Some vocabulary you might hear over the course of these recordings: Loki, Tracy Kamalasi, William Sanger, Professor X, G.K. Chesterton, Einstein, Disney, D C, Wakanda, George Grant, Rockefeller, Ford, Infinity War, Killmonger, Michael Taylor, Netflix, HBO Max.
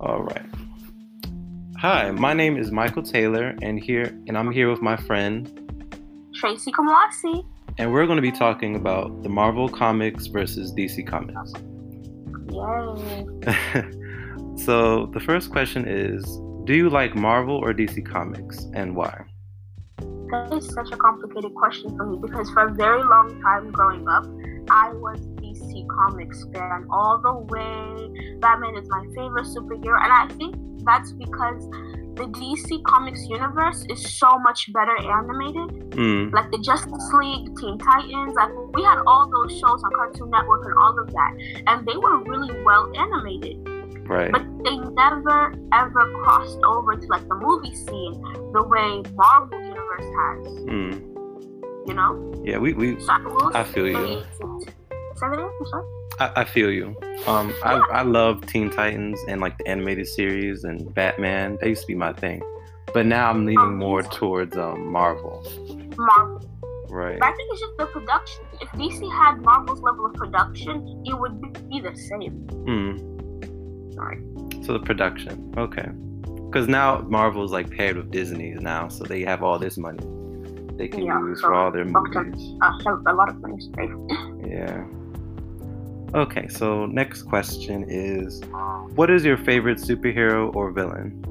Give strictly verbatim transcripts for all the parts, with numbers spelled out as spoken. All right. Hi, my name is Michael Taylor, and here and I'm here with my friend Tracy Kamalasi, and we're going to be talking about the Marvel Comics versus D C Comics. Yay! So the first question is, do you like Marvel or D C Comics, and why? That is such a complicated question for me because for a very long time growing up, I was D C Comics fan all the way. Batman is my favorite superhero, and I think that's because the D C Comics universe is so much better animated. Mm. Like the Justice League, Teen Titans, like we had all those shows on Cartoon Network and all of that, and they were really well animated. Right. But they never ever crossed over to like the movie scene the way Marvel universe has. Mm. You know? Yeah, we we. So I, I feel you. I, I feel you. Um, yeah. I, I love Teen Titans and like the animated series and Batman. They used to be my thing, but now I'm leaning more towards um, Marvel. Marvel. Right. But I think it's just the production. If D C had Marvel's level of production, it would be the same. Hmm. Sorry. So the production, okay. Because now Marvel's like paired with Disney now, so they have all this money they can yeah, use so for all their movies. Uh, so a lot of money. Yeah. Okay, so next question is, what is your favorite superhero or villain?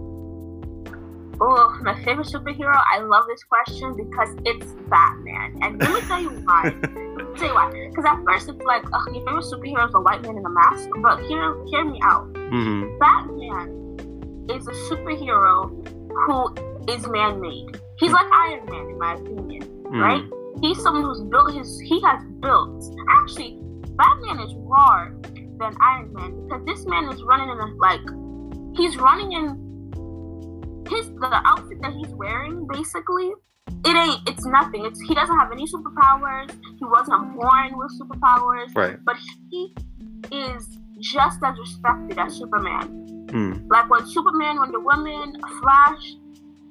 Oh, my favorite superhero, I love this question because it's Batman. And let me tell you why. Let me tell you why. Because at first it's like, oh, your favorite superhero is a white man in a mask. But hear, hear me out. Mm-hmm. Batman is a superhero who is man-made. He's like Iron Man, in my opinion, mm. right? He's someone who's built his, he has built, actually, Batman is rawer than Iron Man because this man is running in a, like, he's running in his, the outfit that he's wearing, basically, it ain't, it's nothing. It's, he doesn't have any superpowers. He wasn't born with superpowers. Right. But he is just as respected as Superman. Mm. Like when Superman, Wonder Woman, Flash,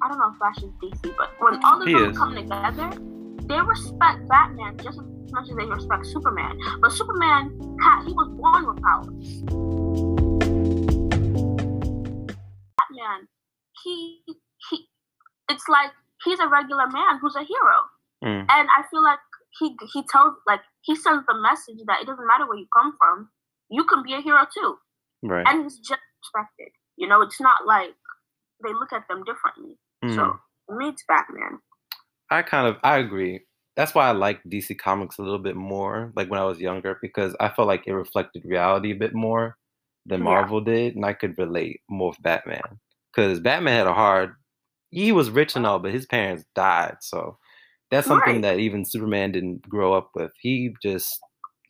I don't know if Flash is D C, but when all of them come together, they respect Batman just as much as they respect Superman. But Superman, he was born with powers. Batman, he, he, it's like he's a regular man who's a hero. Mm. And I feel like he he tells, like, he sends the message that it doesn't matter where you come from, you can be a hero too. Right. And he's just respected. You know, it's not like they look at them differently. Mm. So, for me, it's Batman. I kind of, I agree. That's why I like D C Comics a little bit more, like when I was younger, because I felt like it reflected reality a bit more than Marvel yeah. did, and I could relate more with Batman. Because Batman had a hard, he was rich and all, but his parents died, so that's something right. that even Superman didn't grow up with. He just,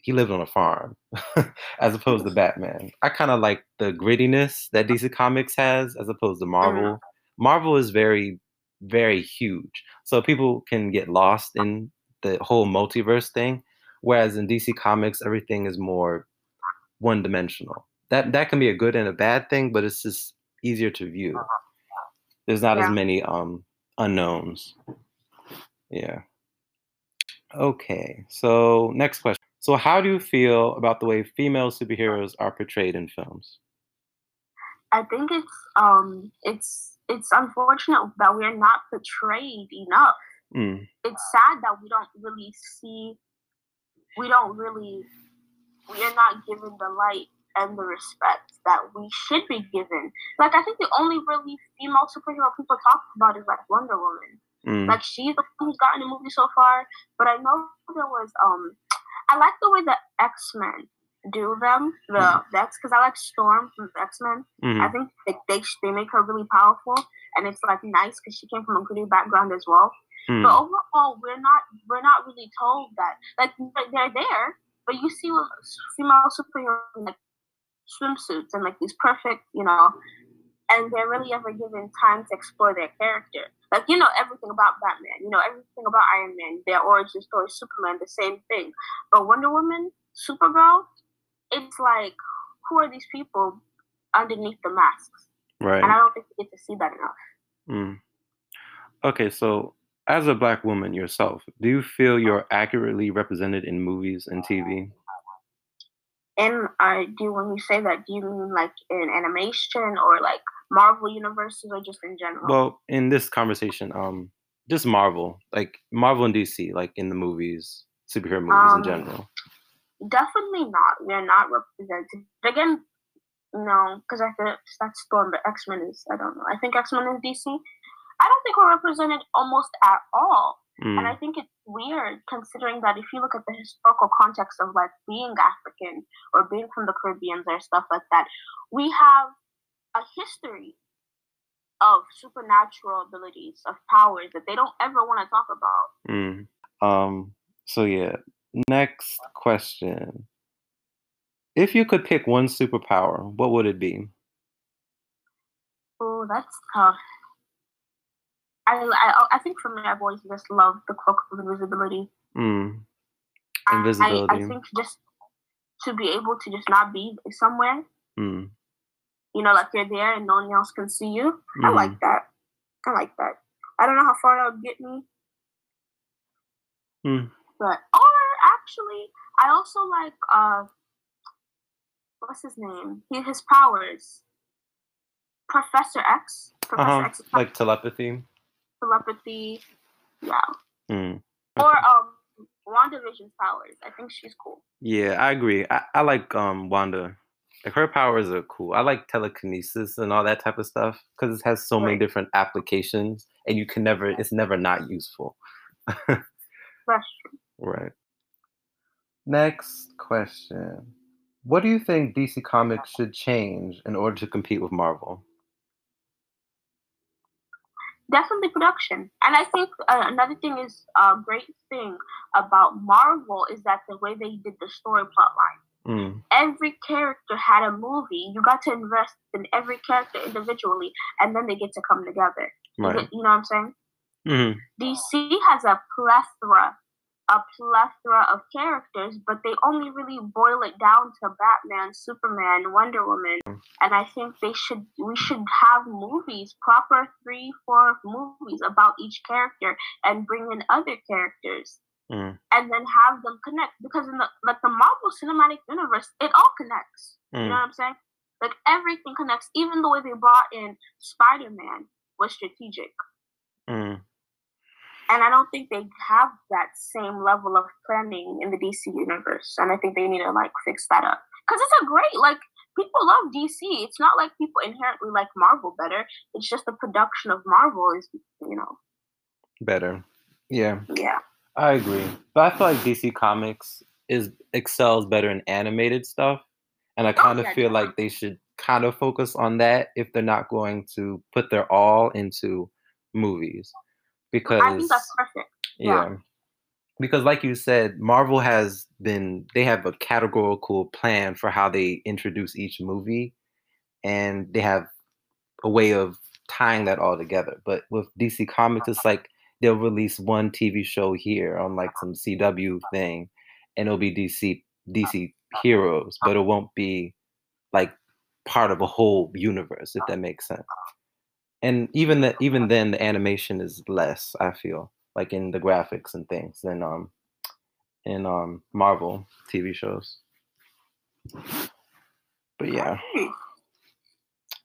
he lived on a farm, as opposed to Batman. I kind of like the grittiness that D C Comics has, as opposed to Marvel. Mm. Marvel is very... very huge, so people can get lost in the whole multiverse thing, whereas in D C Comics everything is more one-dimensional. That that can be a good and a bad thing, but it's just easier to view. There's not yeah. as many um unknowns. Yeah. Okay, so next question. So how do you feel about the way female superheroes are portrayed in films? I think it's um it's It's unfortunate that we're not portrayed enough. Mm. It's sad that we don't really see, we don't really, we're not given the light and the respect that we should be given. Like, I think the only really female superhero people talk about is, like, Wonder Woman. Mm. Like, she's the one who's gotten a movie so far, but I know there was, um, I like the way the X-Men do them the mm. that's because I like Storm from X-Men. Mm-hmm. I think they, they they make her really powerful, and it's like nice because she came from a good background as well. Mm. But overall, we're not we're not really told that, like, they're there, but you see female superheroes in, like, swimsuits and, like, these perfect, you know, and they're really ever given time to explore their character. Like, you know everything about Batman, you know everything about Iron Man, their origin story, Superman, the same thing, but Wonder Woman, Supergirl. It's like, who are these people underneath the masks? Right. And I don't think we get to see that enough. Mm. Okay, so as a Black woman yourself, do you feel you're accurately represented in movies and T V? And are do you, when you say that, do you mean like in animation or like Marvel universes or just in general? Well, in this conversation, um, just Marvel, like Marvel and D C, like in the movies, superhero movies um, in general. Definitely not. We are not represented. Again, no, because I feel that's Storm, but X-Men is, I don't know. I think X-Men is D C. I don't think we're represented almost at all. Mm. And I think it's weird considering that if you look at the historical context of like being African or being from the Caribbean or stuff like that, we have a history of supernatural abilities, of powers that they don't ever want to talk about. Mm. Um. So yeah. Next question. If you could pick one superpower, what would it be? Oh, that's tough. I, I, I think for me, I've always just loved the cloak of invisibility. Mm. Invisibility. I, I think just to be able to just not be somewhere. Mm. You know, like you're there and no one else can see you. Mm. I like that. I like that. I don't know how far that would get me. Mm. But, or actually, I also like, uh, what's his name? He, his powers. Professor X. Professor uh-huh. X. Like telepathy. Telepathy, yeah. Mm. Or um, WandaVision's powers. I think she's cool. Yeah, I agree. I, I like um Wanda. Like her powers are cool. I like telekinesis and all that type of stuff because it has so right. many different applications, and you can never. It's never not useful. That's true. Right. Next question: what do you think D C Comics should change in order to compete with Marvel? Definitely production. And I think uh, another thing is a uh, great thing about Marvel is that the way they did the story plot line. Mm. Every character had a movie. You got to invest in every character individually, and then they get to come together. Right. You, get, you know what I'm saying? Mm-hmm. D C has a plethora, a plethora of characters, but they only really boil it down to Batman, Superman, Wonder Woman, and I think they should we should have movies, proper three, four movies about each character, and bring in other characters, mm. and then have them connect, because in the like the Marvel Cinematic Universe, it all connects. Mm. You know what I'm saying? Like everything connects. Even the way they brought in Spider-Man was strategic. Mm. And I don't think they have that same level of planning in the D C universe. And I think they need to, like, fix that up. Because it's a great, like, people love D C. It's not like people inherently like Marvel better. It's just the production of Marvel is, you know. Better. Yeah. Yeah. I agree. But I feel like D C Comics is excels better in animated stuff. And I kind oh, of yeah, feel yeah. like they should kind of focus on that if they're not going to put their all into movies. Because I think that's perfect. Yeah. yeah. Because like you said, Marvel has been they have a categorical plan for how they introduce each movie, and they have a way of tying that all together. But with D C Comics, it's like they'll release one T V show here on like some C W thing, and it'll be D C D C heroes, but it won't be like part of a whole universe, if that makes sense. And even that, even then, the animation is less. I feel like in the graphics and things than um, in um Marvel T V shows. But yeah.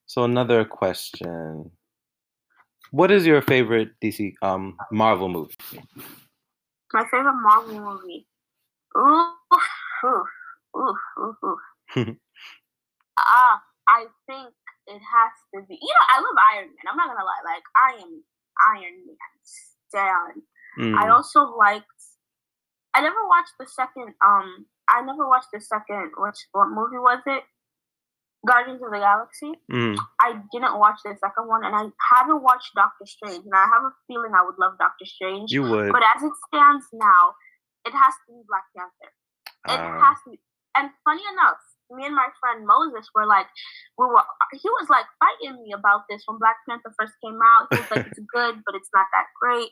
So another question: what is your favorite D C um Marvel movie? My favorite Marvel movie. Ooh, ooh, ooh, ooh, ooh. Ah, uh, I think. It has to be, you know, I love Iron Man. I'm not gonna lie, like I am Iron Man down. Mm. I also liked. I never watched the second. Um, I never watched the second. Which what movie was it? Guardians of the Galaxy. Mm. I didn't watch the second one, and I haven't watched Doctor Strange. And I have a feeling I would love Doctor Strange. You would, but as it stands now, it has to be Black Panther. It uh. has to be. And funny enough, me and my friend Moses were like, we were. He was like fighting me about this when Black Panther first came out. He was like, it's good, but it's not that great.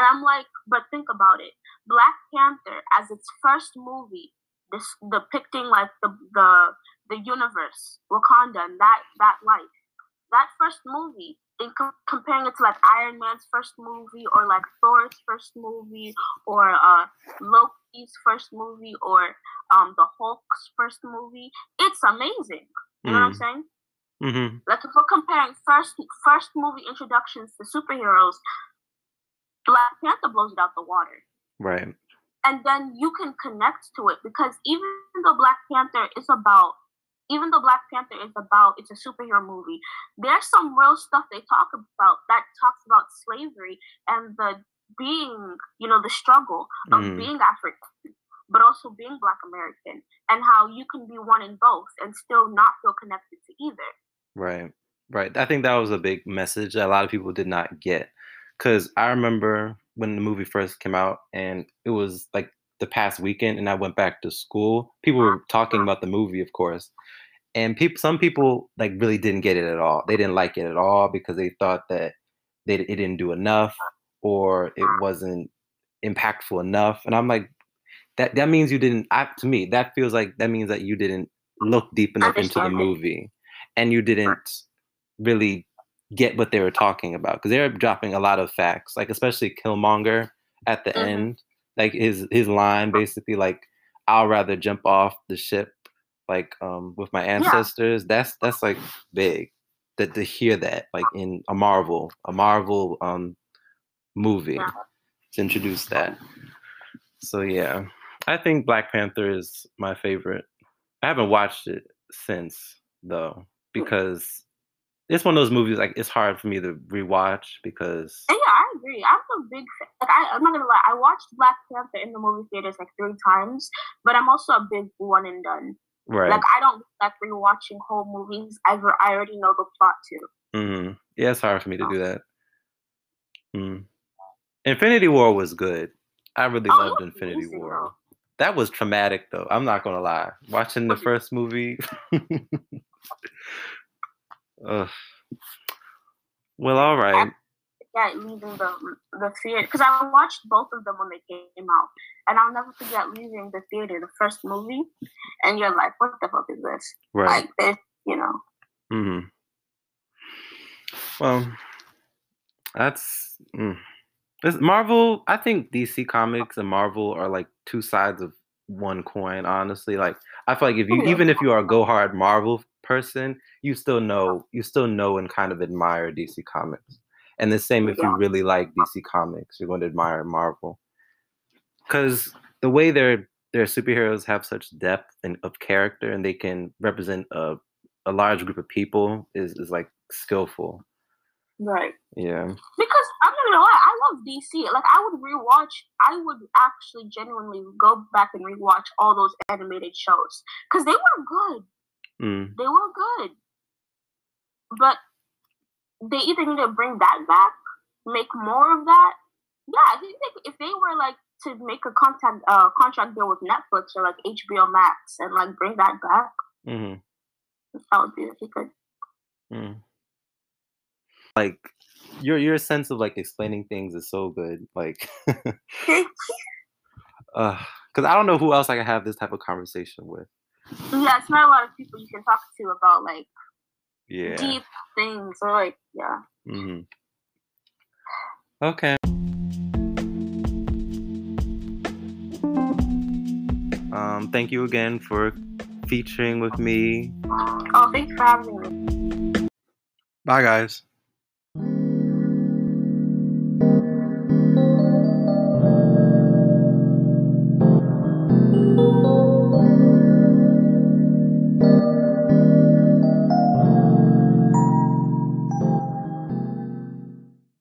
And I'm like, but think about it. Black Panther, as its first movie, this depicting like the the the universe, Wakanda, and that that life. That first movie, in co- comparing it to like Iron Man's first movie, or like Thor's first movie, or uh Loki. first movie or um the Hulk's first movie, it's amazing. You mm. know what I'm saying? Mm-hmm. Like, if we're comparing first first movie introductions to superheroes, Black Panther blows it out the water. Right. And then you can connect to it, because even though Black Panther is about, even though Black Panther is about, it's a superhero movie, there's some real stuff they talk about that talks about slavery and the being, you know, the struggle of mm. being African, but also being Black American, and how you can be one in both and still not feel connected to either. Right, right. I think that was a big message that a lot of people did not get. Because I remember when the movie first came out, and it was like the past weekend, and I went back to school, people were talking about the movie, of course. And people, some people like really didn't get it at all. They didn't like it at all because they thought that they, it didn't do enough, or it wasn't impactful enough. And I'm like, that that means you didn't, I, to me, that feels like that means that you didn't look deep enough into the movie, and you didn't really get what they were talking about, because they're dropping a lot of facts, like especially Killmonger at the mm-hmm. end, like his his line basically, like, I'll rather jump off the ship, like um with my ancestors. Yeah. That's that's like big that to hear that, like in a Marvel a Marvel um movie. Yeah. To introduce that. So yeah, I think Black Panther is my favorite. I haven't watched it since though, because it's one of those movies, like, it's hard for me to rewatch because... Yeah, I agree. I'm a big fan. Like, I, I'm not going to lie. I watched Black Panther in the movie theaters, like, three times, but I'm also a big one and done. Right. Like, I don't like rewatching whole movies. I, I already know the plot, too. Mm-hmm. Yeah, it's hard for me to do that. Mm. Infinity War was good. I really oh, loved Infinity amazing, War. Though. That was traumatic, though. I'm not going to lie. Watching the first movie... Ugh. Well, all right. I forget leaving the the theater, because I watched both of them when they came out, and I'll never forget leaving the theater, the first movie, and you're like, "What the fuck is this?" Right. Like this, you know. Mm-hmm. Well, that's mm. this Marvel. I think D C Comics and Marvel are like two sides of one coin. Honestly, like I feel like if you, even if you are a go hard Marvel person, you still know you still know and kind of admire D C Comics, and the same if you really like D C Comics, you're going to admire Marvel, because the way their their superheroes have such depth and of character, and they can represent a a large group of people is is like skillful. Right. Yeah. Because I'm not gonna lie, I love D C. Like, I would rewatch. I would actually genuinely go back and rewatch all those animated shows because they were good. Mm. They were good, but they either need to bring that back, make more of that. Yeah, I think they, if they were like to make a contact uh contract deal with Netflix or like H B O Max and like bring that back, mm-hmm. that would be really good. Mm. Like your your sense of like explaining things is so good. Like, uh, because I don't know who else I can have this type of conversation with. Yeah, it's not a lot of people you can talk to about like yeah. deep things or like yeah. Mm-hmm. Okay. Um, thank you again for featuring with me. Oh, thanks for having me. Bye, guys.